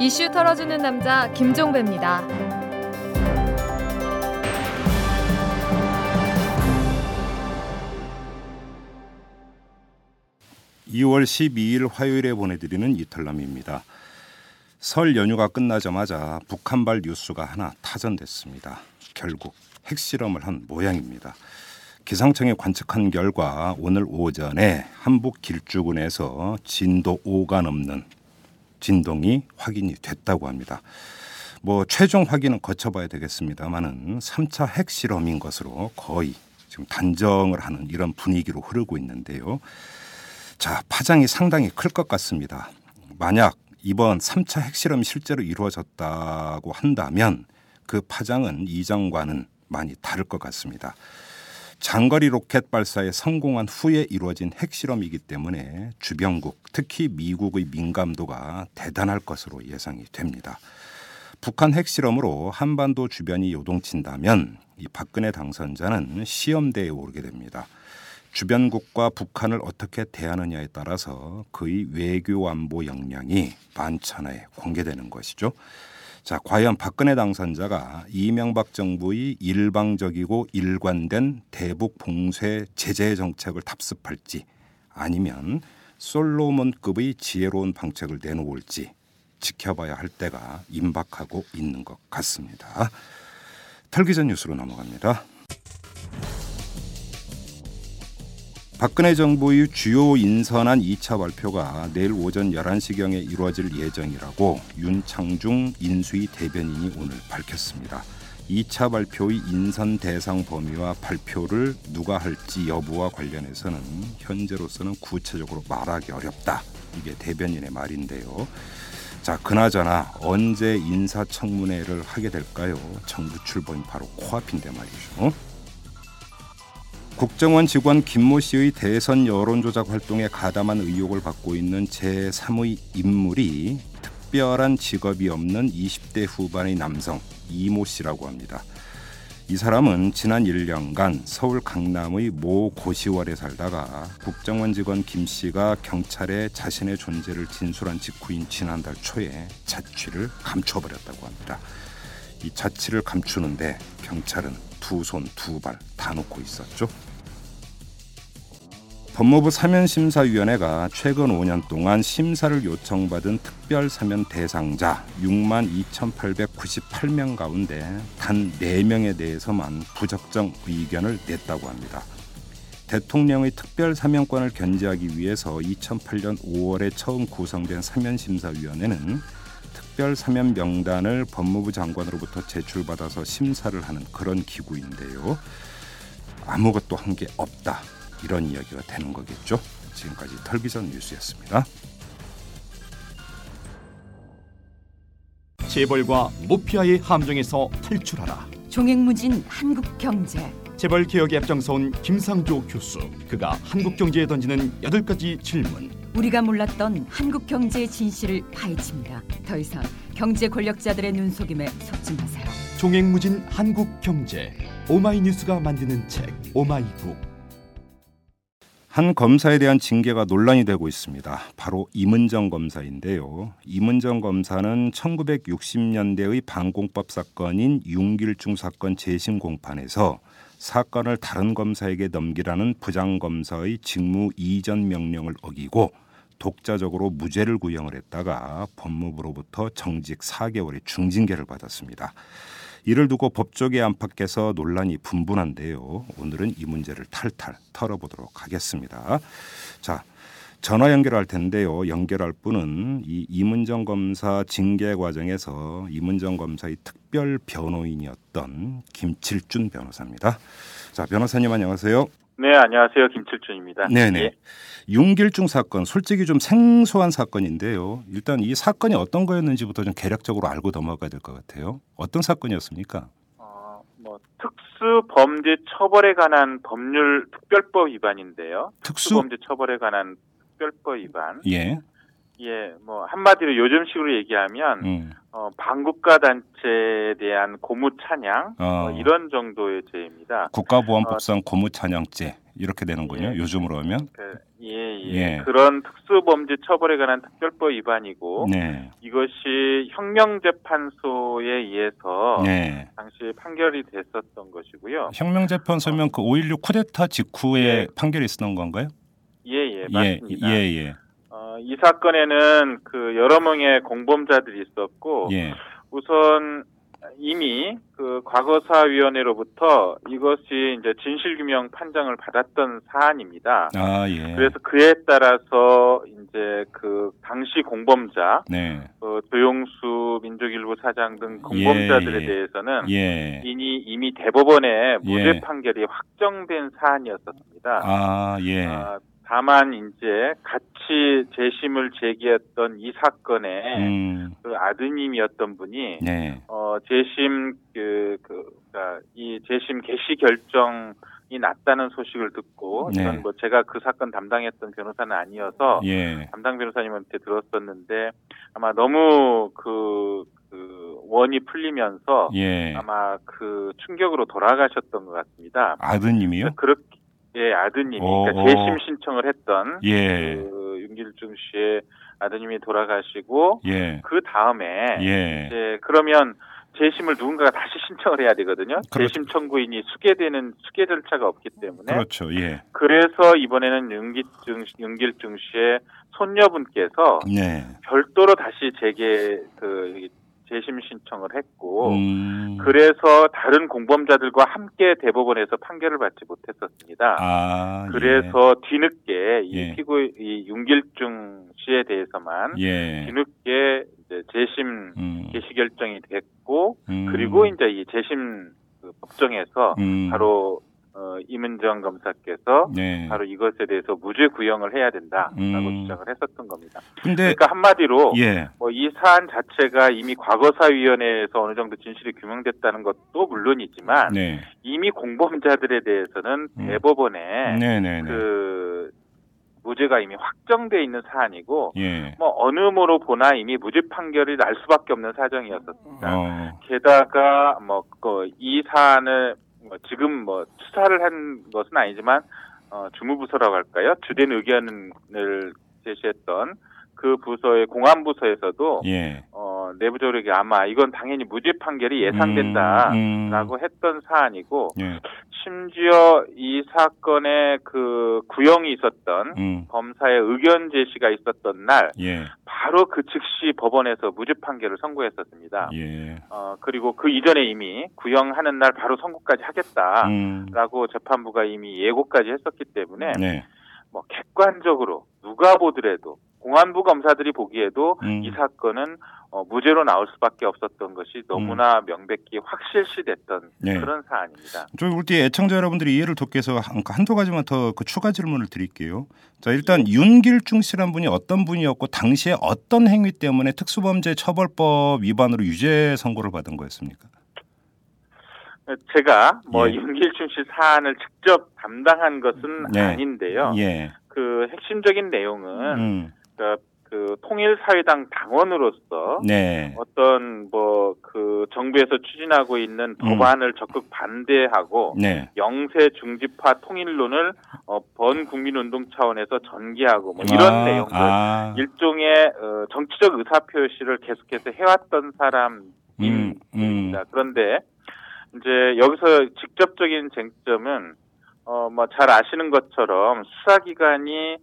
이슈 털어주는 남자 김종배입니다. 2월 12일 화요일에 보내드리는 이탈남입니다. 설 연휴가 끝나자마자 북한발 뉴스가 하나 타전됐습니다. 결국 핵실험을 한 모양입니다. 기상청이 관측한 결과 오늘 오전에 한북 길주군에서 진도 5가 넘는 진동이 확인이 됐다고 합니다. 최종 확인은 거쳐봐야 되겠습니다만은 3차 핵실험인 것으로 거의 지금 단정을 하는 이런 분위기로 흐르고 있는데요. 자, 파장이 상당히 클 것 같습니다. 만약 이번 3차 핵실험이 실제로 이루어졌다고 한다면 그 파장은 이전과는 많이 다를 것 같습니다. 장거리 로켓 발사에 성공한 후에 이루어진 핵실험이기 때문에 주변국, 특히 미국의 민감도가 대단할 것으로 예상이 됩니다. 북한 핵실험으로 한반도 주변이 요동친다면 이 박근혜 당선자는 시험대에 오르게 됩니다. 주변국과 북한을 어떻게 대하느냐에 따라서 그의 외교 안보 역량이 만천하에 공개되는 것이죠. 자, 과연 박근혜 당선자가 이명박 정부의 일방적이고 일관된 대북 봉쇄 제재 정책을 답습할지 아니면 솔로몬급의 지혜로운 방책을 내놓을지 지켜봐야 할 때가 임박하고 있는 것 같습니다. 털기 전 뉴스로 넘어갑니다. 박근혜 정부의 주요 인선안 2차 발표가 내일 오전 11시경에 이루어질 예정이라고 윤창중 인수위 대변인이 오늘 밝혔습니다. 2차 발표의 인선 대상 범위와 발표를 누가 할지 여부와 관련해서는 현재로서는 구체적으로 말하기 어렵다. 이게 대변인의 말인데요. 자, 그나저나 언제 인사청문회를 하게 될까요? 정부 출범이 바로 코앞인데 말이죠. 국정원 직원 김모 씨의 대선 여론조작 활동에 가담한 의혹을 받고 있는 제3의 인물이 특별한 직업이 없는 20대 후반의 남성 이모 씨라고 합니다. 이 사람은 지난 1년간 서울 강남의 모 고시원에 살다가 국정원 직원 김 씨가 경찰에 자신의 존재를 진술한 직후인 지난달 초에 자취를 감춰버렸다고 합니다. 이 자취를 감추는데 경찰은 두 손 두 발 다 놓고 있었죠. 법무부 사면심사위원회가 최근 5년 동안 심사를 요청받은 특별사면 대상자 6만 2,898명 가운데 단 4명에 대해서만 부적정 의견을 냈다고 합니다. 대통령의 특별사면권을 견제하기 위해서 2008년 5월에 처음 구성된 사면심사위원회는 특별사면 명단을 법무부 장관으로부터 제출받아서 심사를 하는 그런 기구인데요. 아무것도 한 게 없다. 이런 이야기가 되는 거겠죠. 지금까지 털기전 뉴스였습니다. 재벌과 모피아의 함정에서 탈출하라. 종횡무진 한국경제. 재벌 개혁에 앞장서온 김상조 교수. 그가 한국경제에 던지는 8가지 질문. 우리가 몰랐던 한국경제의 진실을 파헤칩니다. 더 이상 경제 권력자들의 눈속임에 속지 마세요. 종횡무진 한국경제. 오마이뉴스가 만드는 책 오마이북. 한 검사에 대한 징계가 논란이 되고 있습니다. 바로 임은정 검사인데요. 임은정 검사는 1960년대의 반공법 사건인 윤길중 사건 재심 공판에서 사건을 다른 검사에게 넘기라는 부장검사의 직무 이전 명령을 어기고 독자적으로 무죄를 구형을 했다가 법무부로부터 정직 4개월의 중징계를 받았습니다. 이를 두고 법조계 안팎에서 논란이 분분한데요. 오늘은 이 문제를 탈탈 털어보도록 하겠습니다. 자, 전화 연결할 텐데요. 연결할 분은 이 임은정 검사 징계 과정에서 임은정 검사의 특별 변호인이었던 김칠준 변호사입니다. 자, 변호사님 안녕하세요. 네, 안녕하세요. 김칠준입니다. 네네. 예. 윤길중 사건, 솔직히 좀 생소한 사건인데요. 일단 이 사건이 어떤 거였는지부터 좀 개략적으로 알고 넘어가야 될 것 같아요. 어떤 사건이었습니까? 특수범죄 처벌에 관한 법률 특별법 위반인데요. 특수범죄 처벌에 관한 특별법 위반. 예. 예, 뭐 한마디로 요즘식으로 얘기하면 반국가 단체에 대한 고무찬양 이런 정도의 죄입니다. 국가보안법상 고무찬양죄 이렇게 되는군요. 예, 요즘으로 하면. 예. 그런 특수범죄 처벌에 관한 특별법 위반이고 네. 이것이 혁명재판소에 의해서 네. 당시 판결이 됐었던 것이고요. 혁명재판소면 그 5.16 쿠데타 직후에 예. 판결이 있었던 건가요? 예, 맞습니다. 예. 이 사건에는 그 여러 명의 공범자들이 있었고 예. 우선 이미 그 과거사위원회로부터 이것이 이제 진실규명 판정을 받았던 사안입니다. 아, 예. 그래서 그에 따라서 이제 그 당시 공범자, 네. 조용수 민족일보 사장 등 공범자들에 대해서는 이미 대법원의 무죄 판결이 확정된 사안이었습니다. 아, 예. 다만 이제 같이 재심을 제기했던 이 사건의 그 아드님이었던 분이 재심 그러니까 이 재심 개시 결정이 났다는 소식을 듣고 네. 저는 뭐 제가 그 사건 담당했던 변호사는 아니어서 담당 변호사님한테 들었었는데 아마 너무 그 원이 풀리면서 아마 그 충격으로 돌아가셨던 것 같습니다. 아드님이요? 그렇게. 예, 아드님이 그러니까 재심 신청을 했던 그 윤길중 씨의 아드님이 돌아가시고 그 다음에 이제 그러면 재심을 누군가가 다시 신청을 해야 되거든요. 그렇죠. 재심 청구인이 수계 절차가 없기 때문에 그렇죠. 예. 그래서 이번에는 윤길중 씨의 손녀분께서 별도로 다시 재심 신청을 했고 그래서 다른 공범자들과 함께 대법원에서 판결을 받지 못했었습니다. 아, 그래서 뒤늦게 이 피고인 윤길중 씨에 대해서만 뒤늦게 이제 재심 개시 결정이 됐고 그리고 이제 이 재심 법정에서 바로 임은정 검사께서 바로 이것에 대해서 무죄 구형을 해야 된다라고 주장을 했었던 겁니다. 그러니까 한마디로 뭐 이 사안 자체가 이미 과거사위원회에서 어느 정도 진실이 규명됐다는 것도 물론이지만 이미 공범자들에 대해서는 대법원에 그 무죄가 이미 확정돼 있는 사안이고 뭐 어느 모로 보나 이미 무죄 판결이 날 수밖에 없는 사정이었습니다. 게다가 뭐 이 사안을 지금 뭐 수사를 한 것은 아니지만 주무부서라고 할까요? 주된 의견을 제시했던 그 부서의 공안부서에서도 내부적으로 아마 이건 당연히 무죄 판결이 예상된다라고 했던 사안이고 심지어 이 사건에 그 구형이 있었던 검사의 의견 제시가 있었던 날 바로 그 즉시 법원에서 무죄 판결을 선고했었습니다. 그리고 그 이전에 이미 구형하는 날 바로 선고까지 하겠다라고 재판부가 이미 예고까지 했었기 때문에 뭐 객관적으로 누가 보더라도 공안부 검사들이 보기에도 이 사건은 무죄로 나올 수밖에 없었던 것이 너무나 명백히 확실시됐던 그런 사안입니다. 좀 우리 애청자 여러분들이 이해를 돕기 위해서 한두 가지만 더 그 추가 질문을 드릴게요. 자, 일단 윤길중 씨란 분이 어떤 분이었고 당시에 어떤 행위 때문에 특수범죄 처벌법 위반으로 유죄 선고를 받은 거였습니까? 제가 뭐 윤길중 씨 사안을 직접 담당한 것은 아닌데요. 그 핵심적인 내용은 그 통일사회당 당원으로서 어떤 뭐 그 정부에서 추진하고 있는 법안을 적극 반대하고 영세 중지파 통일론을 번국민운동 차원에서 전개하고 뭐 이런 내용들 일종의 정치적 의사표시를 계속해서 해왔던 사람입니다. 그런데 이제 여기서 직접적인 쟁점은 뭐 잘 아시는 것처럼 수사기관이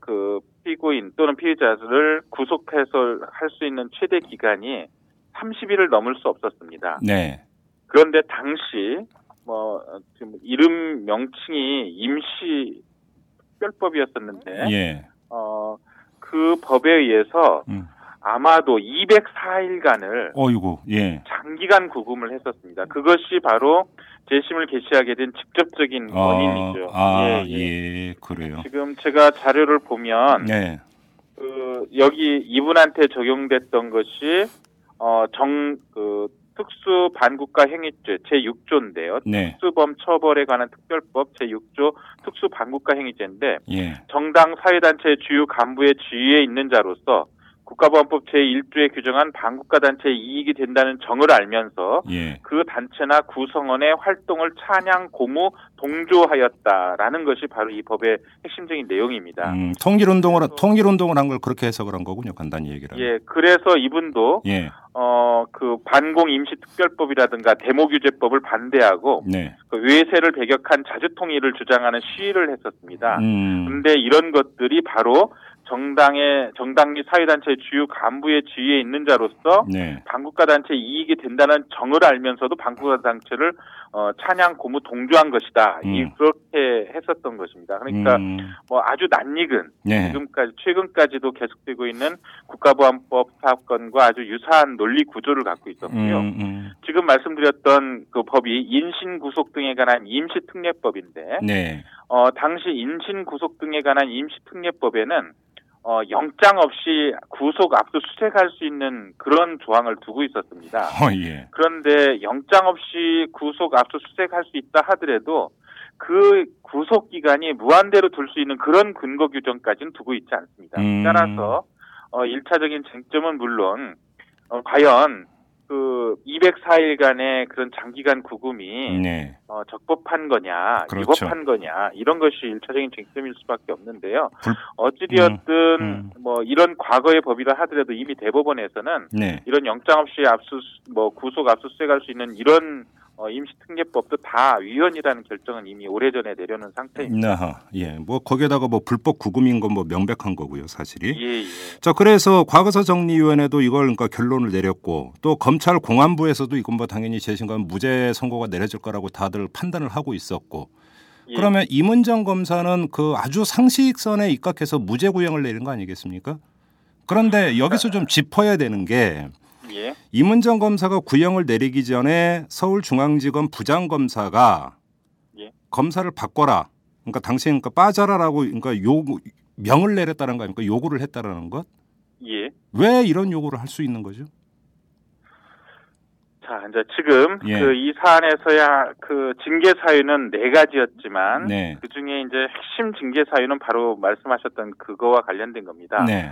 그 피고인 또는 피의자를 구속해서 할 수 있는 최대 기간이 30일을 넘을 수 없었습니다. 그런데 당시 뭐 지금 이름 명칭이 임시 특별법이었었는데 그 법에 의해서 아마도 204일간을 장기간 구금을 했었습니다. 그것이 바로 재심을 개시하게 된 직접적인 원인이죠. 그래요. 지금 제가 자료를 보면 여기 이분한테 적용됐던 것이 특수 반국가 행위죄 제6조인데요. 네. 특수범 처벌에 관한 특별법 제6조 특수 반국가 행위죄인데 예. 정당 사회단체 주요 간부의 지위에 있는 자로서 국가보안법 제1조에 규정한 반국가 단체의 이익이 된다는 정을 알면서 예. 그 단체나 구성원의 활동을 찬양, 고무, 동조하였다라는 것이 바로 이 법의 핵심적인 내용입니다. 통일운동을 한 걸 그렇게 해석을 한 거군요. 간단히 얘기를 하면. 예, 그래서 이분도 예. 그 반공임시특별법이라든가 데모규제법을 반대하고 네. 그 외세를 배격한 자주통일을 주장하는 시위를 했었습니다. 그런데 이런 것들이 바로 정당 및 사회단체의 주요 간부의 지위에 있는 자로서 네. 반국가 단체 이익이 된다는 정을 알면서도 반국가 단체를 찬양, 고무, 동조한 것이다. 이렇게 했었던 것입니다. 그러니까 뭐 아주 낯익은 네. 최근까지도 계속되고 있는 국가보안법 사건과 아주 유사한 논리 구조를 갖고 있었고요. 지금 말씀드렸던 그 법이 인신구속 등에 관한 임시특례법인데 네. 당시 인신구속 등에 관한 임시특례법에는 영장 없이 구속 압수수색할 수 있는 그런 조항을 두고 있었습니다. 예. 그런데 영장 없이 구속 압수수색할 수 있다 하더라도 그 구속 기간이 무한대로 둘 수 있는 그런 근거 규정까지는 두고 있지 않습니다. 따라서 1차적인 쟁점은 물론 과연 그 204일간의 그런 장기간 구금이 네. 적법한 거냐, 그렇죠. 위법한 거냐 이런 것이 1차적인 쟁점일 수밖에 없는데요. 어찌되었든 뭐 이런 과거의 법이라 하더라도 이미 대법원에서는 네. 이런 영장 없이 구속 압수수색할 수 있는 이런 임시특례법도 다 위헌이라는 결정은 이미 오래전에 내려놓은 상태입니다. 아하, 예, 뭐 거기에다가 뭐 불법 구금인 건 뭐 명백한 거고요, 사실이. 예, 예. 자, 그래서 과거사 정리위원회도 이걸 그러니까 결론을 내렸고 또 검찰 공안부에서도 이건 뭐 당연히 재심관 무죄 선고가 내려질 거라고 다들 판단을 하고 있었고. 예. 그러면 임은정 검사는 그 아주 상식선에 입각해서 무죄 구형을 내린 거 아니겠습니까? 그런데 여기서 좀 짚어야 되는 게. 예. 임은정 검사가 구형을 내리기 전에 서울중앙지검 부장검사가 예. 검사를 바꿔라. 그러니까 당신 그러니까 빠져라라고 그러니까 명을 내렸다는 거 아닙니까? 요구를 했다라는 것. 예. 왜 이런 요구를 할 수 있는 거죠? 자, 이제 지금 예. 그 이 사안에서야 그 징계 사유는 네 가지였지만 네. 그 중에 이제 핵심 징계 사유는 바로 말씀하셨던 그거와 관련된 겁니다. 네.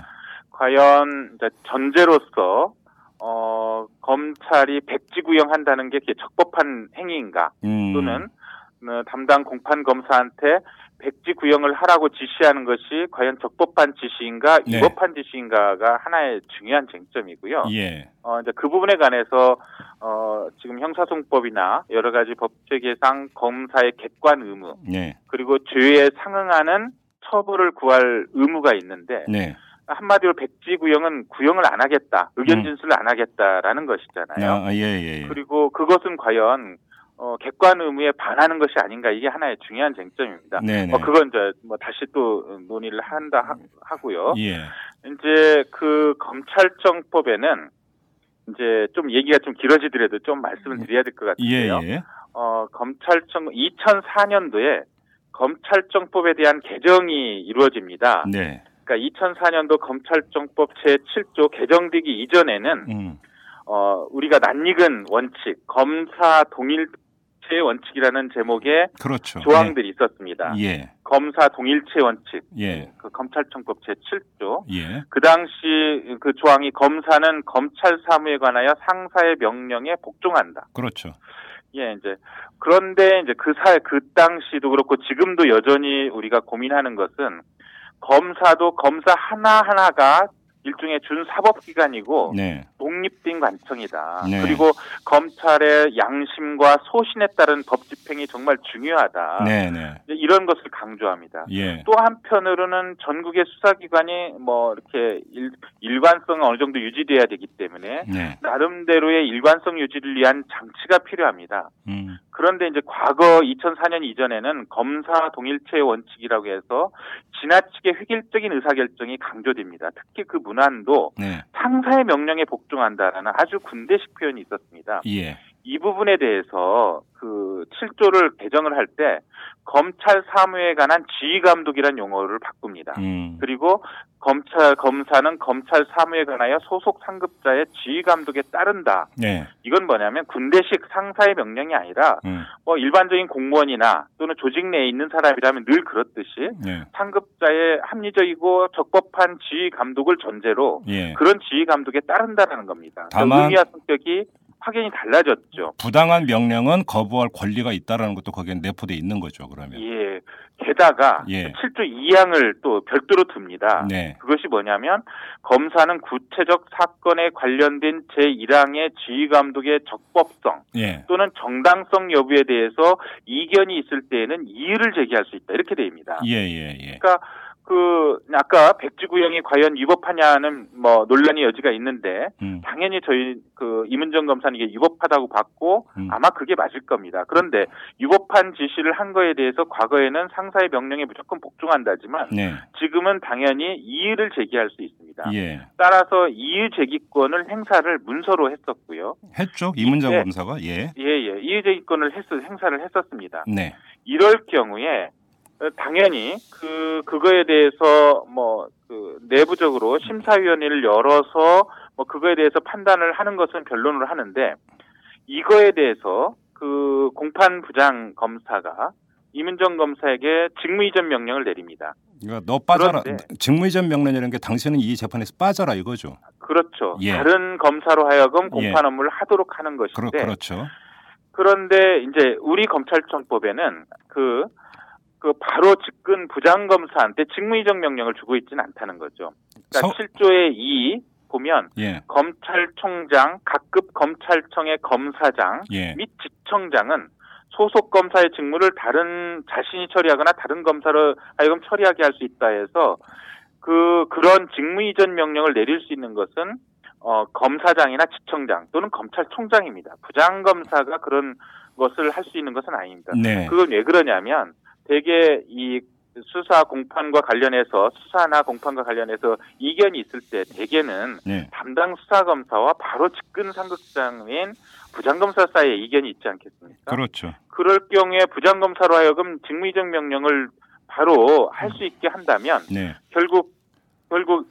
과연 이제 전제로서 검찰이 백지 구형한다는 게 그게 적법한 행위인가 또는 담당 공판 검사한테 백지 구형을 하라고 지시하는 것이 과연 적법한 지시인가 네. 위법한 지시인가가 하나의 중요한 쟁점이고요. 예. 이제 그 부분에 관해서 지금 형사소송법이나 여러 가지 법 체계상 검사의 객관 의무 네. 그리고 죄에 상응하는 처벌을 구할 의무가 있는데 네. 한마디로 백지 구형은 구형을 안 하겠다, 의견 진술을 안 하겠다라는 것이잖아요. 아, 예. 그리고 그것은 과연 객관 의무에 반하는 것이 아닌가 이게 하나의 중요한 쟁점입니다. 그건 이제 뭐 다시 또 논의를 하고요. 예. 이제 그 검찰청법에는 이제 좀 얘기가 좀 길어지더라도 좀 말씀을 드려야 될 것 같은데요. 예. 검찰청 2004년도에 검찰청법에 대한 개정이 이루어집니다. 네. 그러니까 2004년도 검찰청법 제7조 개정되기 이전에는 우리가 낯익은 원칙, 검사 동일체 원칙이라는 제목의 그렇죠. 조항들이 예. 있었습니다. 예. 검사 동일체 원칙, 예. 그 검찰청법 제7조. 예. 그 당시 그 조항이 검사는 검찰 사무에 관하여 상사의 명령에 복종한다. 그렇죠. 예, 이제 그런데 이제 그 당시도 그렇고 지금도 여전히 우리가 고민하는 것은. 검사도 검사 하나하나가 일종의 준사법기관이고 네. 독립된 관청이다. 네. 그리고 검찰의 양심과 소신에 따른 법집행이 정말 중요하다. 네. 이런 것을 강조합니다. 예. 또 한편으로는 전국의 수사기관이 뭐 이렇게 일관성은 어느 정도 유지돼야 되기 때문에 네. 나름대로의 일관성 유지를 위한 장치가 필요합니다. 그런데 이제 과거 2004년 이전에는 검사 동일체의 원칙이라고 해서 지나치게 획일적인 의사결정이 강조됩니다. 특히 그 문안도 네. 상사의 명령에 복종한다라는 아주 군대식 표현이 있었습니다. 예. 이 부분에 대해서 그 7조를 개정을 할 때 검찰 사무에 관한 지휘 감독이란 용어를 바꿉니다. 그리고 검사는 검찰 사무에 관하여 소속 상급자의 지휘 감독에 따른다. 네. 이건 뭐냐면 군대식 상사의 명령이 아니라 뭐 일반적인 공무원이나 또는 조직 내에 있는 사람이라면 늘 그렇듯이 네. 상급자의 합리적이고 적법한 지휘 감독을 전제로 예. 그런 지휘 감독에 따른다라는 겁니다. 다만 의미와 성격이 확연히 달라졌죠. 부당한 명령은 거부할 권리가 있다라는 것도 거기에 내포돼 있는 거죠. 그러면 예. 게다가 예. 7조 2항을 또 별도로 둡니다. 네. 그것이 뭐냐면 검사는 구체적 사건에 관련된 제1항의 지휘감독의 적법성 예. 또는 정당성 여부에 대해서 이견이 있을 때에는 이의를 제기할 수 있다. 이렇게 됩니다. 예예예. 예. 그러니까 그 아까 백지구형이 과연 위법하냐는 뭐 논란의 여지가 있는데 당연히 저희 그 임은정 검사는 이게 위법하다고 봤고 아마 그게 맞을 겁니다. 그런데 위법한 지시를 한 거에 대해서 과거에는 상사의 명령에 무조건 복종한다지만 네. 지금은 당연히 이의를 제기할 수 있습니다. 예. 따라서 이의 제기권을 행사를 문서로 했었고요. 했죠. 임은정 검사가 예. 예예. 예. 이의 제기권을 행사를 했었습니다. 네. 이럴 경우에 당연히 그거에 대해서 뭐 내부적으로 심사위원회를 열어서 뭐 그거에 대해서 판단을 하는 것은 변론으로 하는데 이거에 대해서 그 공판 부장 검사가 임은정 검사에게 직무 이전 명령을 내립니다. 그러니까 너 빠져라. 직무 이전 명령이라는 게 당신은 이 재판에서 빠져라 이거죠. 그렇죠. 예. 다른 검사로 하여금 공판 업무를 하도록 하는 것인데. 그렇죠. 그런데 이제 우리 검찰청법에는 그 바로 직근 부장검사한테 직무이전 명령을 주고 있지는 않다는 거죠. 그러니까 7조의 2 보면 예. 검찰총장, 각급 검찰청의 검사장 예. 및 지청장은 소속 검사의 직무를 다른 자신이 처리하거나 다른 검사로 하여금 처리하게 할 수 있다 해서 그런 직무이전 명령을 내릴 수 있는 것은 검사장이나 지청장 또는 검찰총장입니다. 부장검사가 그런 것을 할 수 있는 것은 아닙니다. 네. 그건 왜 그러냐면 대개 이 수사 공판과 관련해서 수사나 공판과 관련해서 이견이 있을 때 대개는 네. 담당 수사검사와 바로 직근 상급장인 부장검사 사이에 이견이 있지 않겠습니까? 그렇죠. 그럴 경우에 부장검사로 하여금 직무이전 명령을 바로 할 수 있게 한다면 네. 결국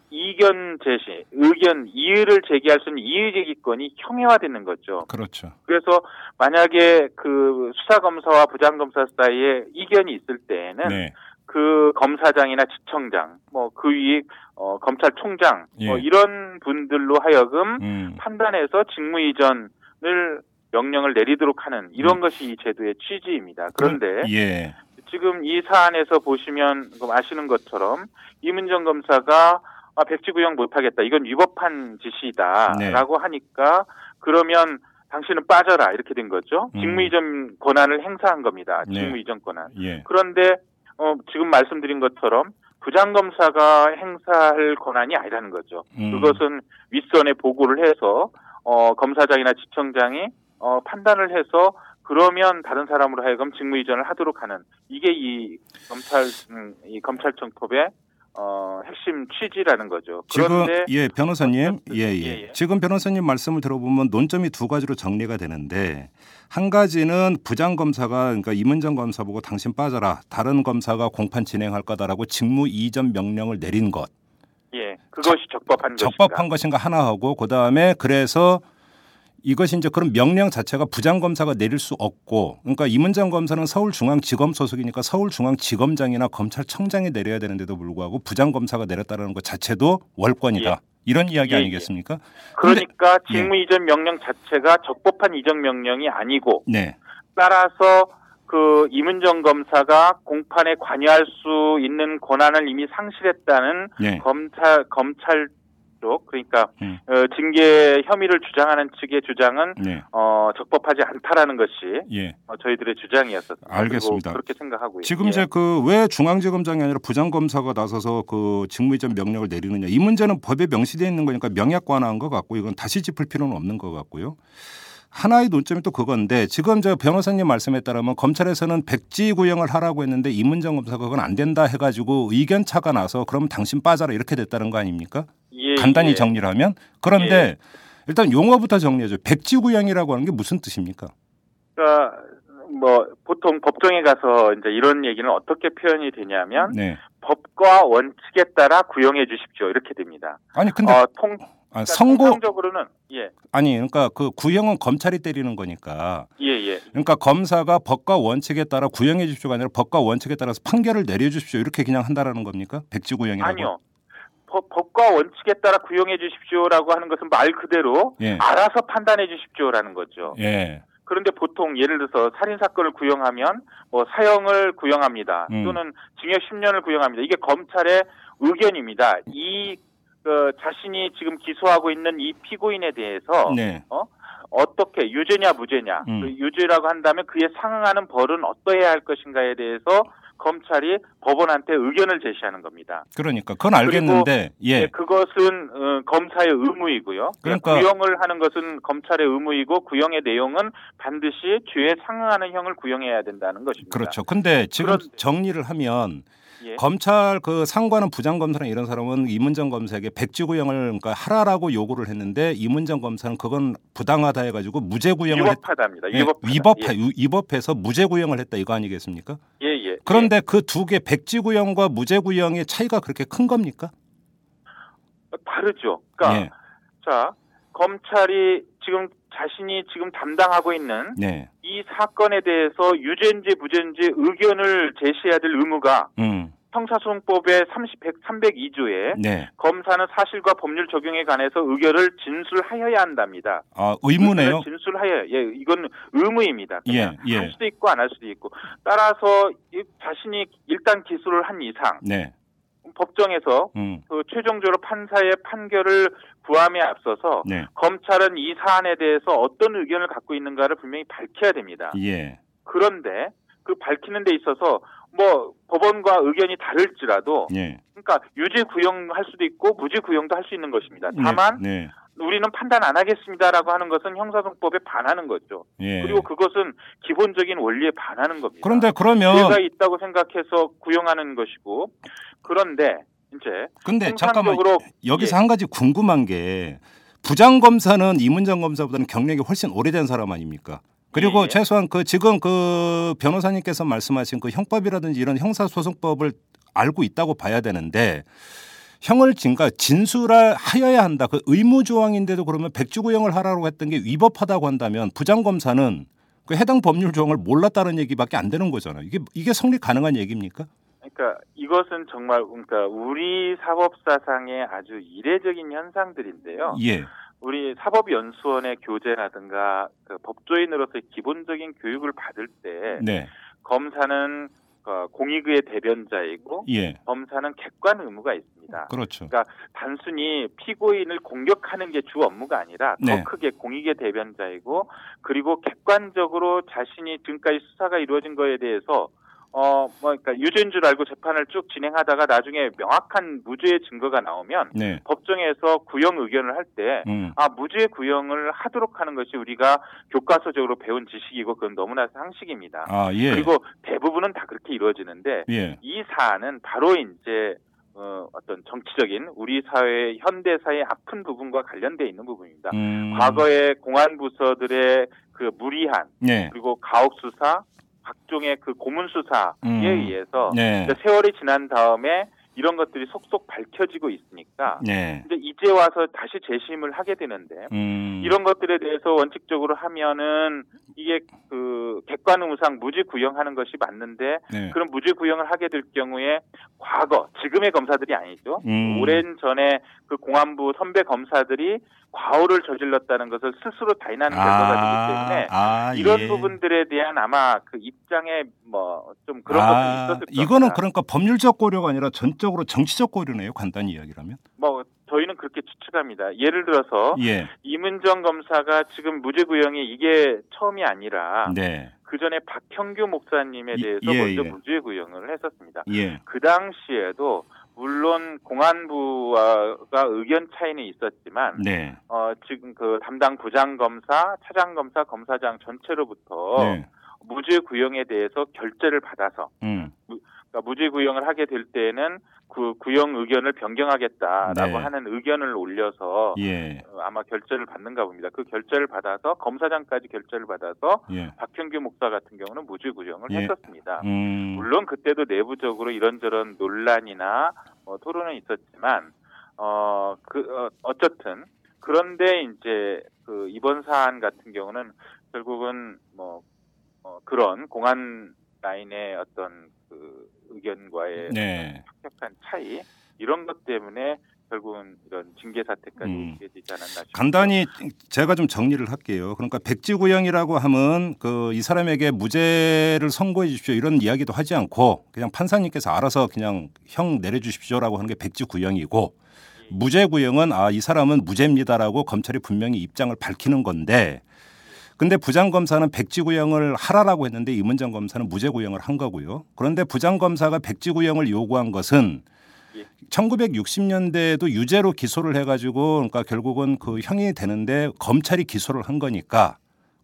이견 제시, 의견, 이의를 제기할 수 있는 이의 제기권이 형해화되는 거죠. 그렇죠. 그래서 만약에 그 수사검사와 부장검사 사이에 이견이 있을 때에는 네. 그 검사장이나 지청장, 뭐 그 위에 검찰총장, 예. 뭐 이런 분들로 하여금 판단해서 직무 이전을 명령을 내리도록 하는 이런 것이 이 제도의 취지입니다. 그런데 예. 지금 이 사안에서 보시면 아시는 것처럼 임은정 검사가 백지구형 못하겠다. 이건 위법한 지시다라고 네. 하니까 그러면 당신은 빠져라 이렇게 된 거죠. 직무이전 권한을 행사한 겁니다. 직무이전 권한. 예. 그런데 지금 말씀드린 것처럼 부장검사가 행사할 권한이 아니라는 거죠. 그것은 윗선에 보고를 해서 검사장이나 지청장이 판단을 해서 그러면 다른 사람으로 하여금 직무 이전을 하도록 하는 이게 이 검찰청법의 핵심 취지라는 거죠. 그런데 지금 변호사님 예. 지금 변호사님 말씀을 들어보면 논점이 두 가지로 정리가 되는데 한 가지는 부장 검사가 그러니까 임은정 검사 보고 당신 빠져라 다른 검사가 공판 진행할 거다라고 직무 이전 명령을 내린 것. 예, 그것이 적법한 것인가 하나하고 그 다음에 그래서. 이것이 이제 그런 명령 자체가 부장검사가 내릴 수 없고 그러니까 임은정 검사는 서울중앙지검 소속이니까 서울중앙지검장이나 검찰청장이 내려야 되는데도 불구하고 부장검사가 내렸다는 것 자체도 월권이다. 예. 이런 이야기 아니겠습니까? 그러니까 직무이전 명령 자체가 적법한 이전 명령이 아니고 네. 따라서 그 임은정 검사가 공판에 관여할 수 있는 권한을 이미 상실했다는 네. 검찰 그러니까 징계 혐의를 주장하는 측의 주장은 네. 적법하지 않다라는 것이 예. 저희들의 주장이었었습니다. 알겠습니다. 그렇게 생각하고요. 지금 이제 왜 중앙지검장이 아니라 부장검사가 나서서 그 직무이전 명령을 내리느냐 이 문제는 법에 명시되어 있는 거니까 명약관화한 것 같고 이건 다시 짚을 필요는 없는 것 같고요. 하나의 논점이 또 그건데 지금 저 변호사님 말씀에 따르면 검찰에서는 백지구형을 하라고 했는데 임은정 검사가 그건 안 된다 해가지고 의견 차가 나서 그럼 당신 빠져라 이렇게 됐다는 거 아닙니까? 예, 간단히 정리를 하면 그런데 일단 용어부터 정리해줘. 백지구형이라고 하는 게 무슨 뜻입니까? 그러니까 뭐 보통 법정에 가서 이제 이런 얘기는 어떻게 표현이 되냐면 법과 원칙에 따라 구형해 주십시오. 이렇게 됩니다. 아니 근데 통상적으로는 예. 아니 그러니까 그 구형은 검찰이 때리는 거니까. 예예. 그러니까 검사가 법과 원칙에 따라 구형해 주십시오가 아니라 법과 원칙에 따라서 판결을 내려 주십시오. 이렇게 그냥 한다라는 겁니까? 백지구형이라고? 아니요. 법과 원칙에 따라 구형해 주십시오라고 하는 것은 말 그대로 예. 알아서 판단해 주십시오라는 거죠. 예. 그런데 보통 예를 들어서 살인사건을 구형하면 뭐 사형을 구형합니다. 또는 징역 10년을 구형합니다. 이게 검찰의 의견입니다. 이 자신이 지금 기소하고 있는 이 피고인에 대해서 네. 어떻게 유죄냐 무죄냐. 유죄라고 한다면 그에 상응하는 벌은 어떠해야 할 것인가에 대해서 검찰이 법원한테 의견을 제시하는 겁니다. 그러니까 그건 알겠는데 예. 그것은 검사의 의무이고요. 그러니까 구형을 하는 것은 검찰의 의무이고 구형의 내용은 반드시 죄에 상응하는 형을 구형해야 된다는 것입니다. 그렇죠. 근데 지금 정리를 하면 예. 검찰 그 상관은 부장검사나 이런 사람은 임은정 검사에게 백지구형을 그러니까 하라라고 요구를 했는데 임은정 검사는 그건 부당하다 해가지고 무죄구형을 위법하답니다. 위법해서 무죄구형을 했다 이거 아니겠습니까? 예예. 예. 그런데 예. 그 두 개 백지구형과 무죄구형의 차이가 그렇게 큰 겁니까? 다르죠. 그러니까 예. 자 검찰이 지금 자신이 지금 담당하고 있는 네. 이 사건에 대해서 유죄인지 무죄인지 의견을 제시해야 될 의무가 형사소송법의 302조에 네. 검사는 사실과 법률 적용에 관해서 의견을 진술하여야 한답니다. 아, 의무네요? 진술하여야. 예, 이건 의무입니다. 그냥 예, 예. 할 수도 있고 안 할 수도 있고. 따라서 자신이 일단 기소를 한 이상 네. 법정에서 그 최종적으로 판사의 판결을 구함에 앞서서 네. 검찰은 이 사안에 대해서 어떤 의견을 갖고 있는가를 분명히 밝혀야 됩니다. 예. 그런데 그 밝히는 데 있어서 뭐 법원과 의견이 다를지라도 예. 그러니까 유죄 구형할 수도 있고 무죄 구형도 할 수 있는 것입니다. 다만 네. 네. 우리는 판단 안 하겠습니다라고 하는 것은 형사소송법에 반하는 거죠. 예. 그리고 그것은 기본적인 원리에 반하는 겁니다. 그런데 그러면 죄가 있다고 생각해서 구형하는 것이고 그런데 이제 근데 잠깐만 여기서 예. 한 가지 궁금한 게 부장검사는 임은정 검사보다는 경력이 훨씬 오래된 사람 아닙니까? 그리고 예. 최소한 그 지금 그 변호사님께서 말씀하신 그 형법이라든지 이런 형사소송법을 알고 있다고 봐야 되는데 형을 진술을 하여야 한다. 그 의무 조항인데도 그러면 백지구형을 하라고 했던 게 위법하다고 한다면 부장검사는 그 해당 법률 조항을 몰랐다는 얘기밖에 안 되는 거잖아요. 이게 성립 가능한 얘기입니까? 그러니까 이것은 정말 그러니까 우리 사법사상의 아주 이례적인 현상들인데요. 예. 우리 사법연수원의 교재라든가 그 법조인으로서의 기본적인 교육을 받을 때 네. 검사는 공익의 대변자이고 예. 검사는 객관 의무가 있습니다. 그렇죠. 그러니까 단순히 피고인을 공격하는 게 주 업무가 아니라 더 네. 크게 공익의 대변자이고 그리고 객관적으로 자신이 지금까지 수사가 이루어진 거에 대해서 그러니까 유죄인 줄 알고 재판을 쭉 진행하다가 나중에 명확한 무죄의 증거가 나오면 네. 법정에서 구형 의견을 할 때 무죄 구형을 하도록 하는 것이 우리가 교과서적으로 배운 지식이고 그건 너무나 상식입니다. 아, 예. 그리고 대부분은 다 그렇게 이루어지는데 예. 이 사안은 바로 이제 어떤 정치적인 우리 사회 현대사의 아픈 부분과 관련돼 있는 부분입니다. 과거의 공안부서들의 그 무리한 예. 그리고 가혹수사 각종의 그 고문수사에 의해서 네. 세월이 지난 다음에 이런 것들이 속속 밝혀지고 있으니까 네. 이제 와서 다시 재심을 하게 되는데 이런 것들에 대해서 원칙적으로 하면은 이게 그 객관의무상 무죄 구형하는 것이 맞는데 네. 그런 무죄 구형을 하게 될 경우에 과거 지금의 검사들이 아니죠. 오랜 전에 그 공안부 선배 검사들이 과오를 저질렀다는 것을 스스로 다인하는 결과가 되기 때문에 이런 예. 부분들에 대한 아마 그 입장에 뭐 좀 그런 것도 있었을 겁니다. 이거는 그러니까 법률적 고려가 아니라 전적으로 정치적 고려네요. 간단히 이야기라면. 뭐 저희는 그렇게 추측합니다. 예를 들어서 예. 임은정 검사가 지금 무죄 구형이 이게 처음이 아니라 네. 그 전에 박형규 목사님에 대해서 먼저 무죄 구형을 했었습니다. 예. 그 당시에도 물론 공안부가 의견 차이는 있었지만 네. 지금 그 담당 부장검사, 차장검사, 검사장 전체로부터 네. 무죄 구형에 대해서 결재를 받아서 그러니까 무죄 구형을 하게 될 때에는 그 구형 의견을 변경하겠다라고 네. 하는 의견을 올려서 예. 아마 결재를 받는가 봅니다. 그 결재를 받아서 검사장까지 결재를 받아서 예. 박형규 목사 같은 경우는 무죄 구형을 예. 했었습니다. 물론 그때도 내부적으로 이런저런 논란이나 토론은 있었지만 어쨌든 그런데 이제 그 이번 사안 같은 경우는 결국은 뭐 그런 공안 라인의 어떤 그 의견과의 네. 혁혁한 차이 이런 것 때문에 결국은 이런 징계 사태까지 이게 되지 않았나 싶습니다. 간단히 제가 좀 정리를 할게요. 그러니까 백지구형이라고 하면 그 이 사람에게 무죄를 선고해 주십시오 이런 이야기도 하지 않고 그냥 판사님께서 알아서 그냥 형 내려주십시오라고 하는 게 백지구형이고 예. 무죄구형은 아, 이 사람은 무죄입니다라고 검찰이 분명히 입장을 밝히는 건데. 근데 부장검사는 백지구형을 하라라고 했는데 임은정 검사는 무죄구형을 한 거고요. 그런데 부장검사가 백지구형을 요구한 것은 예. 1960년대에도 유죄로 기소를 해가지고 그러니까 결국은 그 형이 되는데 검찰이 기소를 한 거니까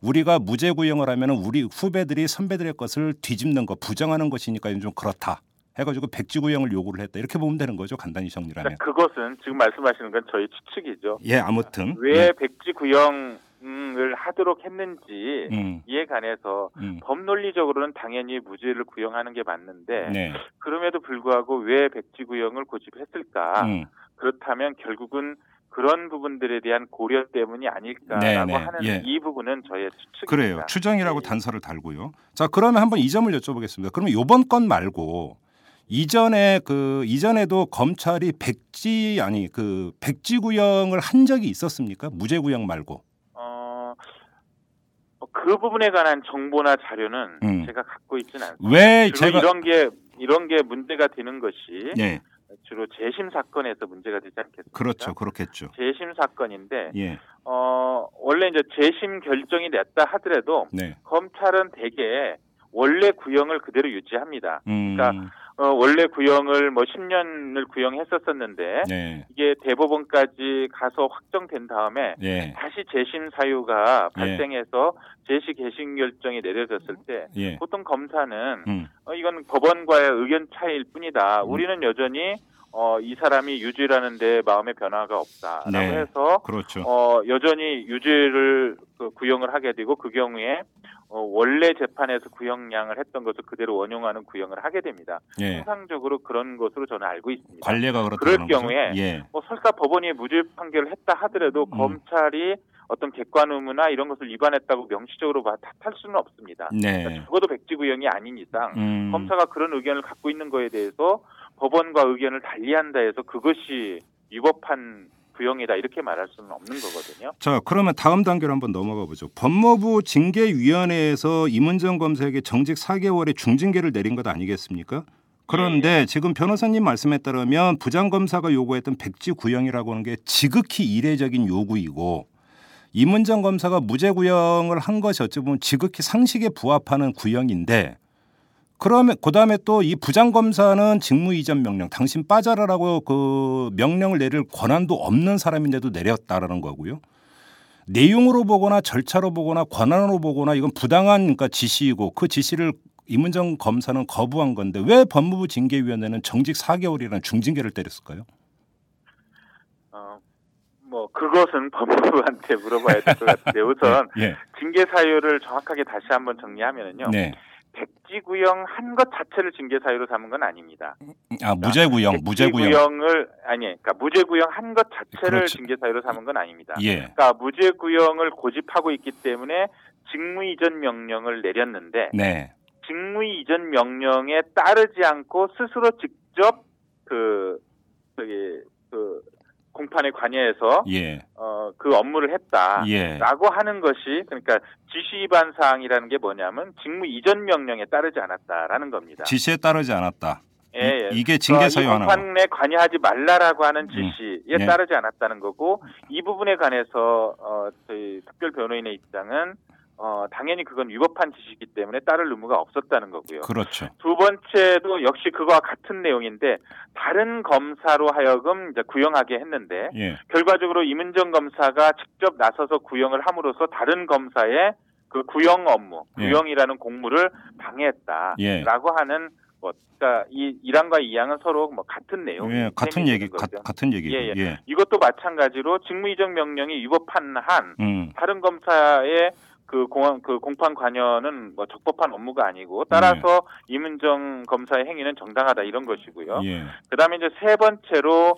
우리가 무죄구형을 하면 우리 후배들이 선배들의 것을 뒤집는 거 부정하는 것이니까 좀 그렇다. 해가지고 백지구형을 요구를 했다. 이렇게 보면 되는 거죠. 간단히 정리하면. 그러니까 그것은 지금 말씀하시는 건 저희 추측이죠. 예, 아무튼. 왜 백지구형... 을 하도록 했는지 이에 관해서 법논리적으로는 당연히 무죄를 구형하는 게 맞는데 네. 그럼에도 불구하고 왜 백지구형을 고집했을까? 그렇다면 결국은 그런 부분들에 대한 고려 때문이 아닐까라고 네네. 하는 예. 이 부분은 저의 추측입니다. 그래요. 추정이라고 네. 단서를 달고요. 자, 그러면 한번 이 점을 여쭤보겠습니다. 그러면 이번 건 말고 이전에도 검찰이 백지구형을 한 적이 있었습니까? 무죄구형 말고. 그 부분에 관한 정보나 자료는 제가 갖고 있지는 않고 왜 제가 이런 게 문제가 되는 것이 예. 주로 재심 사건에서 문제가 되지 않겠습니까? 그렇죠, 그렇겠죠. 재심 사건인데 예. 원래 이제 재심 결정이 냈다 하더라도 네. 검찰은 대개 원래 구형을 그대로 유지합니다. 그러니까 원래 구형을 뭐 10년을 구형했었었는데 네. 이게 대법원까지 가서 확정된 다음에 네. 다시 재심 사유가 발생해서 재심 개심 결정이 내려졌을 때 네. 보통 검사는 이건 법원과의 의견 차이일 뿐이다. 우리는 여전히 이 사람이 유죄라는 데 마음의 변화가 없다라고 네. 해서 그렇죠. 여전히 유죄를 구형을 하게 되고 그 경우에 원래 재판에서 구형량을 했던 것을 그대로 원용하는 구형을 하게 됩니다. 예. 통상적으로 그런 것으로 저는 알고 있습니다. 관례가 그렇다는 거죠. 그럴 경우에 예. 설사 법원이 무죄 판결을 했다 하더라도 검찰이 어떤 객관 의무나 이런 것을 위반했다고 명시적으로 탓할 수는 없습니다. 네. 그러니까 적어도 백지구형이 아닌 이상 검사가 그런 의견을 갖고 있는 거에 대해서 법원과 의견을 달리한다 해서 그것이 위법한 구형이다 이렇게 말할 수는 없는 거거든요. 자, 그러면 다음 단계로 한번 넘어가 보죠. 법무부 징계위원회에서 임은정 검사에게 정직 4개월의 중징계를 내린 것 아니겠습니까? 그런데 네. 지금 변호사님 말씀에 따르면 부장검사가 요구했던 백지구형이라고 하는 게 지극히 이례적인 요구이고 임은정 검사가 무죄 구형을 한 것이 어찌 보면 지극히 상식에 부합하는 구형인데 그러면 그다음에 또 이 부장 검사는 직무 이전 명령, 당신 빠져라라고 그 명령을 내릴 권한도 없는 사람인데도 내렸다라는 거고요. 내용으로 보거나 절차로 보거나 권한으로 보거나 이건 부당한 그러니까 지시이고 그 지시를 임은정 검사는 거부한 건데 왜 법무부 징계위원회는 정직 4개월이라는 중징계를 때렸을까요? 그것은 법무부한테 물어봐야 될 것 같은데 우선 예. 징계 사유를 정확하게 다시 한번 정리하면은요. 네. 백지구형 한 것 자체를 징계 사유로 삼은 건 아닙니다. 아, 그러니까 무죄구형을 그러니까 무죄구형 한 것 자체를 그렇지. 징계 사유로 삼은 건 아닙니다. 예. 그러니까 무죄구형을 고집하고 있기 때문에 직무 이전 명령을 내렸는데 네. 직무 이전 명령에 따르지 않고 스스로 직접 공판에 관여해서 예. 그 업무를 했다라고 예. 하는 것이 그러니까 지시 위반 사항이라는 게 뭐냐면 직무 이전 명령에 따르지 않았다라는 겁니다. 지시에 따르지 않았다. 예, 예. 이게 징계 사유 하나. 공판에 관여하지 말라라고 하는 지시에 예. 따르지 않았다는 거고 이 부분에 관해서 저희 특별 변호인의 입장은 당연히 그건 위법한 지시이기 때문에 따를 의무가 없었다는 거고요. 그렇죠. 두 번째도 역시 그거와 같은 내용인데 다른 검사로 하여금 이제 구형하게 했는데 예. 결과적으로 임은정 검사가 직접 나서서 구형을 함으로써 다른 검사의 그 구형 업무, 구형이라는 공무를 방해했다라고 예. 하는 것. 그러니까 이 1항과 2항은 서로 뭐 같은 내용. 예, 같은 얘기죠. 예, 예. 예. 이것도 마찬가지로 직무이전 명령이 위법한 한 다른 검사의 그 공판 관여는 뭐 적법한 업무가 아니고 따라서 예. 임은정 검사의 행위는 정당하다 이런 것이고요. 예. 그다음에 이제 세 번째로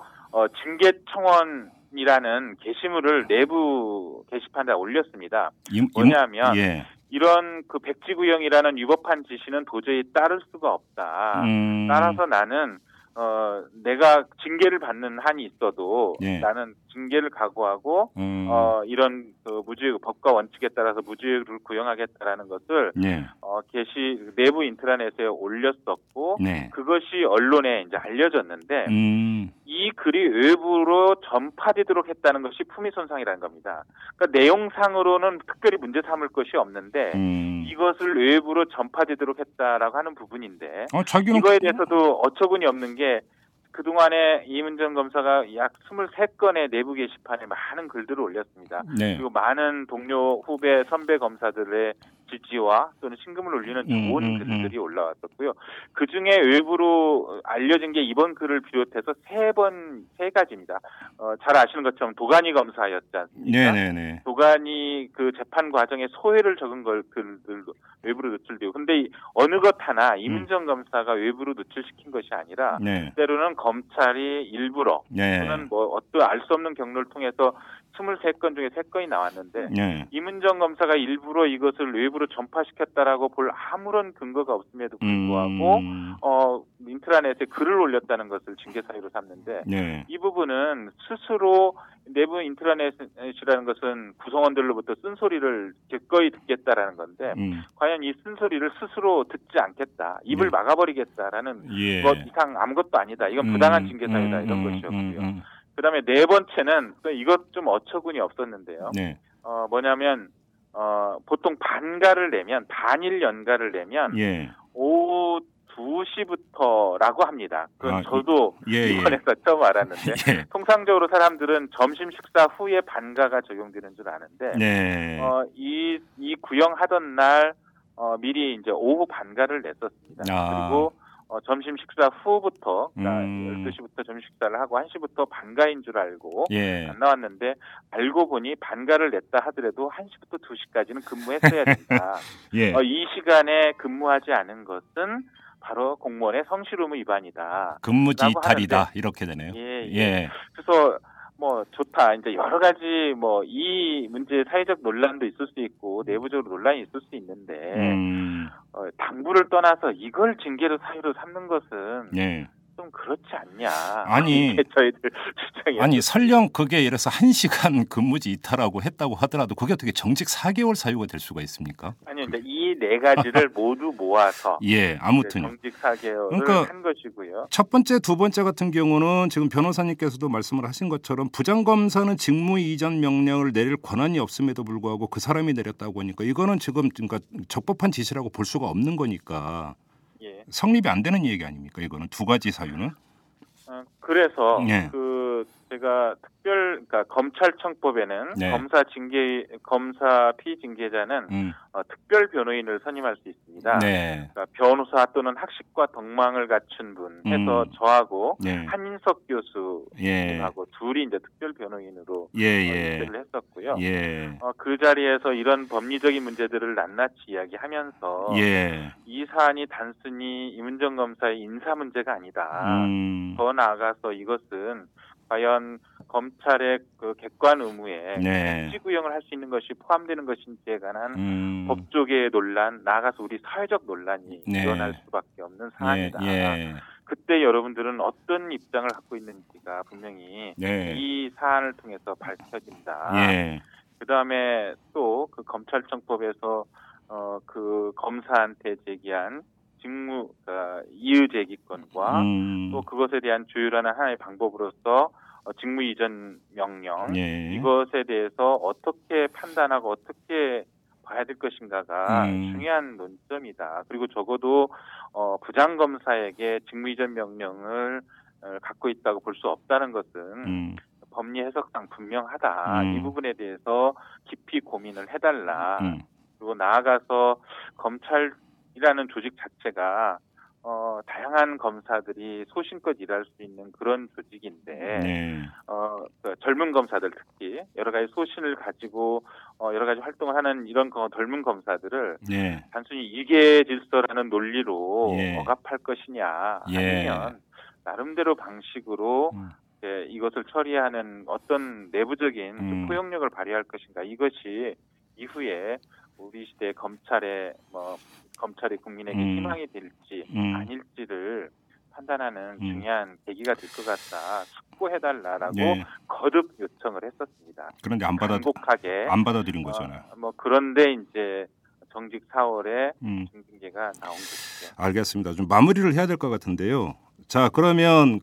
징계 청원이라는 게시물을 내부 게시판에 올렸습니다. 뭐냐면 예. 이런 그 백지구형이라는 위법한 지시는 도저히 따를 수가 없다. 따라서 나는 내가 징계를 받는 한이 있어도 예. 나는 징계를 각오하고 이런 그 무죄 법과 원칙에 따라서 무죄를 구형하겠다라는 것을 예. 게시 내부 인트라넷에 올렸었고 네. 그것이 언론에 이제 알려졌는데 이 글이 외부로 전파되도록 했다는 것이 품위 손상이라는 겁니다. 그러니까 내용상으로는 특별히 문제 삼을 것이 없는데 이것을 외부로 전파되도록 했다라고 하는 부분인데 이거에 대해서도 어처구니 없는 게 그동안에 임은정 검사가 약 23건의 내부 게시판에 많은 글들을 올렸습니다. 네. 그리고 많은 동료, 후배, 선배 검사들의 지지와 또는 신금을 울리는 좋은 글들이 올라왔었고요. 그중에 외부로 알려진 게 이번 글을 비롯해서 세 가지입니다. 잘 아시는 것처럼 도가니 검사였지 않습니까? 네네네. 도가니 그 재판 과정에 소회를 적은 걸 글들도 외부로 노출되고. 근데 어느 것 하나 임은정 검사가 외부로 노출시킨 것이 아니라 네. 때로는 검찰이 일부러 네. 또는 뭐 어떤 알 수 없는 경로를 통해서 23건 중에 3건이 나왔는데 네. 임은정 검사가 일부러 이것을 외부로 전파시켰다라고 볼 아무런 근거가 없음에도 불구하고 인트라넷에 글을 올렸다는 것을 징계 사유로 삼는데 네. 이 부분은 스스로 내부 인트라넷이라는 것은 구성원들로부터 쓴소리를 기꺼이 듣겠다라는 건데 과연 이 쓴소리를 스스로 듣지 않겠다. 입을 네. 막아버리겠다라는 예. 것 이상 아무것도 아니다. 이건 부당한 징계 사유다. 이런 것이었고요. 그다음에 네 번째는 또 이것 좀 어처구니 없었는데요. 네. 뭐냐면 보통 반가를 내면 단일 연가를 내면 예. 오후 2시부터라고 합니다. 그건 저도 예, 이번에서 예. 처음 알았는데 예. 통상적으로 사람들은 점심 식사 후에 반가가 적용되는 줄 아는데 네. 이 구형하던 날 미리 이제 오후 반가를 냈었습니다. 그리고 점심 식사 후부터, 그러니까 12시부터 점심 식사를 하고 1시부터 반가인 줄 알고, 예. 안 나왔는데, 알고 보니 반가를 냈다 하더라도 1시부터 2시까지는 근무했어야 된다. 예. 이 시간에 근무하지 않은 것은 바로 공무원의 성실의무 위반이다. 근무지 이탈이다. 하는데, 이렇게 되네요. 예, 예. 예. 그래서, 뭐 좋다. 이제 여러 가지 뭐 이 문제 사회적 논란도 있을 수 있고 내부적으로 논란이 있을 수 있는데 당부를 떠나서 이걸 징계로 사유로 삼는 것은 네. 좀 그렇지 않냐. 아니 저희들 주장이 아니 설령 그게 예를 들어서 1시간 근무지 이탈하고 했다고 하더라도 그게 어떻게 정직 4개월 사유가 될 수가 있습니까? 아니 근데 이 네 가지를 모두 모아서 예 아무튼 정직 4개월을 그러니까 한 것이고요. 첫 번째, 두 번째 같은 경우는 지금 변호사님께서도 말씀을 하신 것처럼 부장검사는 직무 이전 명령을 내릴 권한이 없음에도 불구하고 그 사람이 내렸다고 하니까 이거는 지금 그러니까 적법한 지시라고 볼 수가 없는 거니까. 예. 성립이 안 되는 얘기 아닙니까? 이거는 두 가지 사유는. 그래서 예. 그 제가 그러니까 검찰청법에는 네. 검사 피징계자는 특별 변호인을 선임할 수 있습니다. 네. 그러니까 변호사 또는 학식과 덕망을 갖춘 분 해서 저하고 네. 한인석 교수하고 예. 둘이 이제 특별 변호인으로 선임을 했었고요. 예. 그 자리에서 이런 법리적인 문제들을 낱낱이 이야기하면서 예. 이 사안이 단순히 임은정 검사의 인사 문제가 아니다. 더 나아가서 이것은 과연 검찰의 그 객관 의무에 네. 시구형을 할 수 있는 것이 포함되는 것인지에 관한 법조계의 논란, 나아가서 우리 사회적 논란이 네. 일어날 수밖에 없는 사안이다. 예. 예. 그때 여러분들은 어떤 입장을 갖고 있는지가 분명히 네. 이 사안을 통해서 밝혀진다. 예. 그다음에 또 그 검찰청법에서 그 검사한테 제기한 직무 이의 제기권과 또 그것에 대한 조율하는 하나의 방법으로서 직무 이전 명령 예. 이것에 대해서 어떻게 판단하고 어떻게 봐야 될 것인가가 중요한 논점이다. 그리고 적어도 부장검사에게 직무 이전 명령을 갖고 있다고 볼 수 없다는 것은 법리 해석상 분명하다. 이 부분에 대해서 깊이 고민을 해달라. 그리고 나아가서 검찰 이라는 조직 자체가 다양한 검사들이 소신껏 일할 수 있는 그런 조직인데, 네. 젊은 검사들 특히 여러 가지 소신을 가지고 여러 가지 활동을 하는 이런 젊은 검사들을 네. 단순히 이계 질서라는 논리로 예. 억압할 것이냐 아니면 나름대로 방식으로 예, 이것을 처리하는 어떤 내부적인 포용력을 발휘할 것인가 이것이 이후에 우리 시대 검찰의 검찰이 국민에게 희망이 될지 아닐지를 판단하는 중요한 계기가 될 것 같다. 숙고해달라라고 네. 거듭 요청을 했었습니다. 그런데 안 받아들인 거잖아요. 그런데 이제 정직 4월에 중징계가 나온 것이죠. 알겠습니다. 좀 마무리를 해야 될 것 같은데요. 자, 그러면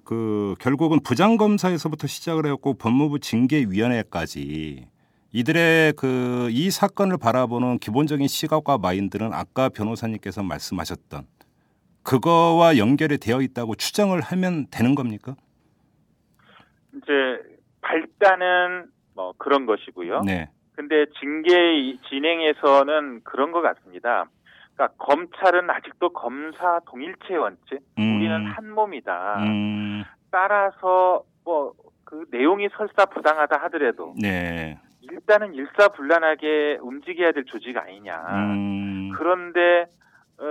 결국은 부장검사에서부터 시작을 해갖고 법무부 징계위원회까지. 이들의 이 사건을 바라보는 기본적인 시각과 마인드는 아까 변호사님께서 말씀하셨던 그거와 연결이 되어 있다고 추정을 하면 되는 겁니까? 이제 발단은 그런 것이고요. 네. 근데 징계 진행에서는 그런 것 같습니다. 그러니까 검찰은 아직도 검사 동일체 원칙, 우리는 한 몸이다. 따라서 그 내용이 설사 부당하다 하더라도. 네. 일단은 일사불란하게 움직여야 될 조직 아니냐. 그런데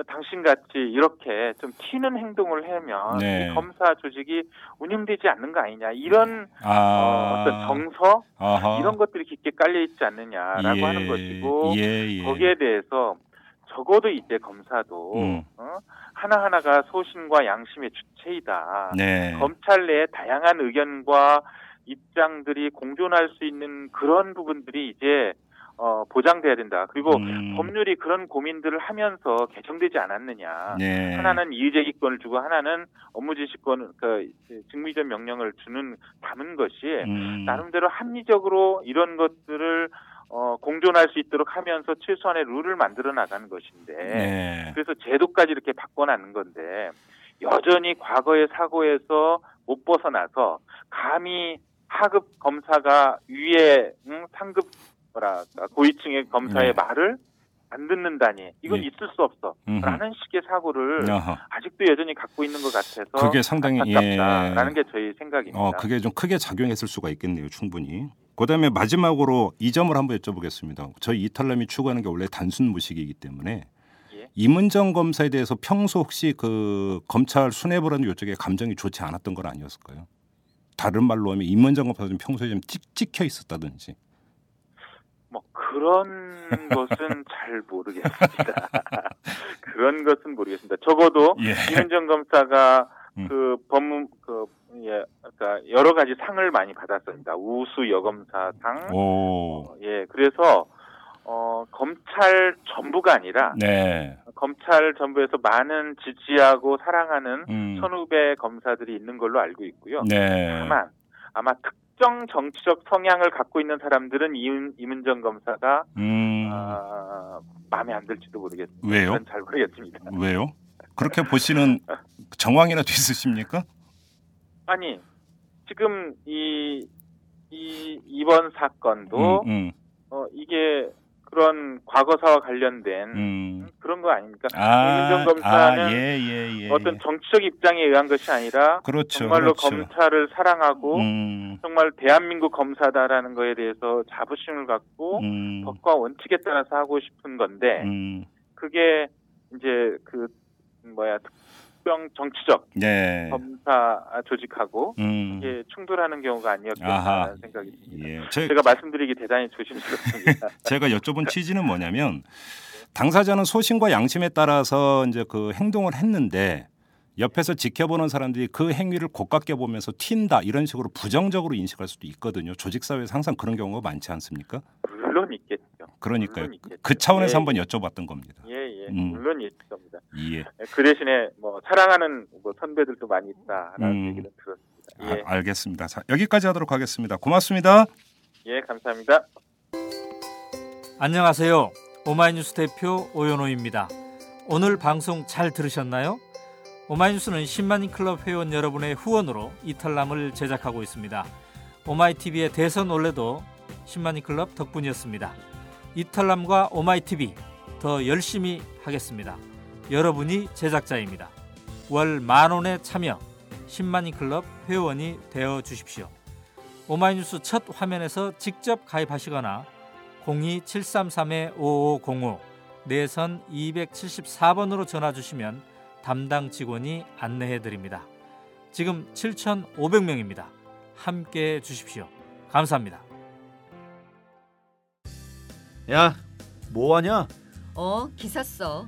당신같이 이렇게 좀 튀는 행동을 하면 네. 이 검사 조직이 운영되지 않는 거 아니냐. 이런 어떤 정서 아하. 이런 것들이 깊게 깔려있지 않느냐라고 예. 하는 것이고 예. 거기에 대해서 적어도 이제 검사도 하나하나가 소신과 양심의 주체이다. 네. 검찰 내에 다양한 의견과 입장들이 공존할 수 있는 그런 부분들이 이제 보장돼야 된다. 그리고 법률이 그런 고민들을 하면서 개정되지 않았느냐. 네. 하나는 이의제기권을 주고 하나는 업무지시권, 직무이전 명령을 주는 담은 것이 나름대로 합리적으로 이런 것들을 공존할 수 있도록 하면서 최소한의 룰을 만들어 나가는 것인데 네. 그래서 제도까지 이렇게 바꿔놨는 건데 여전히 과거의 사고에서 못 벗어나서 감히 하급 검사가 위에 상급 고위층의 검사의 네. 말을 안 듣는다니 이건 네. 있을 수 없어 라는 식의 사고를 아직도 여전히 갖고 있는 것 같아서 그게 상당히 안타깝다라는 게 저희 생각입니다. 그게 좀 크게 작용했을 수가 있겠네요. 충분히. 그다음에 마지막으로 이 점을 한번 여쭤보겠습니다. 저희 이탈남이 추구하는 게 원래 단순 무식이기 때문에 임은정 검사에 대해서 평소 혹시 검찰 수뇌부라는 요쪽에 감정이 좋지 않았던 건 아니었을까요? 다른 말로 하면 임은정 검사가 좀 평소에 좀 찍혀 있었다든지. 그런 것은 잘 모르겠습니다. 그런 것은 모르겠습니다. 적어도 예. 임은정 검사가 그러니까 여러 가지 상을 많이 받았습니다. 우수 여검사상. 예, 그래서. 검찰 전부가 아니라 네. 검찰 전부에서 많은 지지하고 사랑하는 선후배 검사들이 있는 걸로 알고 있고요. 네. 다만 아마 특정 정치적 성향을 갖고 있는 사람들은 임은정 검사가 마음에 안 들지도 모르겠습니다. 왜요? 저는 잘 모르겠습니다. 왜요? 그렇게 보시는 정황이라도 있으십니까? 아니, 지금 이번 사건도 이게 그런 과거사와 관련된 그런 거 아닙니까? 임은정 검사는 어떤 정치적 입장에 의한 것이 아니라 정말로 검찰을 사랑하고 정말 대한민국 검사다라는 거에 대해서 자부심을 갖고 법과 원칙에 따라서 하고 싶은 건데 그게 이제 특정 정치적 네. 검사 조직하고 이게 충돌하는 경우가 아니었겠다는 생각이 듭니다. 예. 제가 말씀드리기 대단히 조심스럽습니다. 제가 여쭤본 취지는 뭐냐면 당사자는 소신과 양심에 따라서 이제 행동을 했는데 옆에서 지켜보는 사람들이 그 행위를 고깝게 보면서 튄다 이런 식으로 부정적으로 인식할 수도 있거든요. 조직 사회에서 항상 그런 경우가 많지 않습니까? 물론 있겠죠. 그러니까요. 그 차원에서 예. 한번 여쭤봤던 겁니다. 예. 물론 있을 겁니다. 예. 그 대신에 사랑하는 선배들도 많이 있다라는 얘기를 들었습니다. 예. 알겠습니다. 자, 여기까지 하도록 하겠습니다. 고맙습니다. 예, 감사합니다. 안녕하세요. 오마이뉴스 대표 오연호입니다. 오늘 방송 잘 들으셨나요? 오마이뉴스는 10만 클럽 회원 여러분의 후원으로 이탈남을 제작하고 있습니다. 오마이TV의 대선 올레도 10만 클럽 덕분이었습니다. 이탈남과 오마이TV 더 열심히 하겠습니다. 여러분이 제작자입니다. 월 10,000원에 참여 10만인 클럽 회원이 되어주십시오. 오마이뉴스 첫 화면에서 직접 가입하시거나 02-733-5505 내선 274번으로 전화주시면 담당 직원이 안내해드립니다. 지금 7,500명입니다. 함께해 주십시오. 감사합니다. 야, 뭐하냐? 기사 써.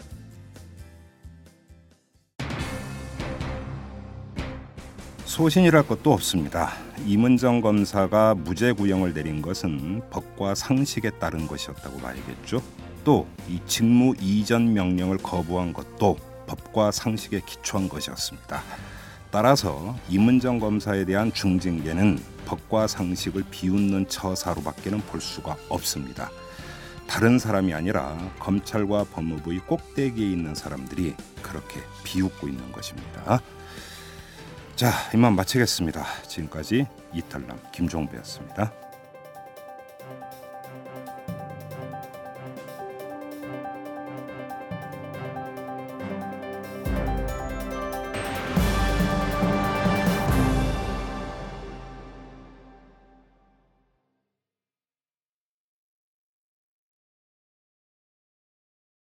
소신이랄 것도 없습니다. 임은정 검사가 무죄 구형을 내린 것은 법과 상식에 따른 것이었다고 말이겠죠. 또 이 직무 이전 명령을 거부한 것도 법과 상식에 기초한 것이었습니다. 따라서 임은정 검사에 대한 중징계는 법과 상식을 비웃는 처사로밖에는 볼 수가 없습니다. 다른 사람이 아니라 검찰과 법무부의 꼭대기에 있는 사람들이 그렇게 비웃고 있는 것입니다. 자, 이만 마치겠습니다. 지금까지 이탈남 김종배였습니다.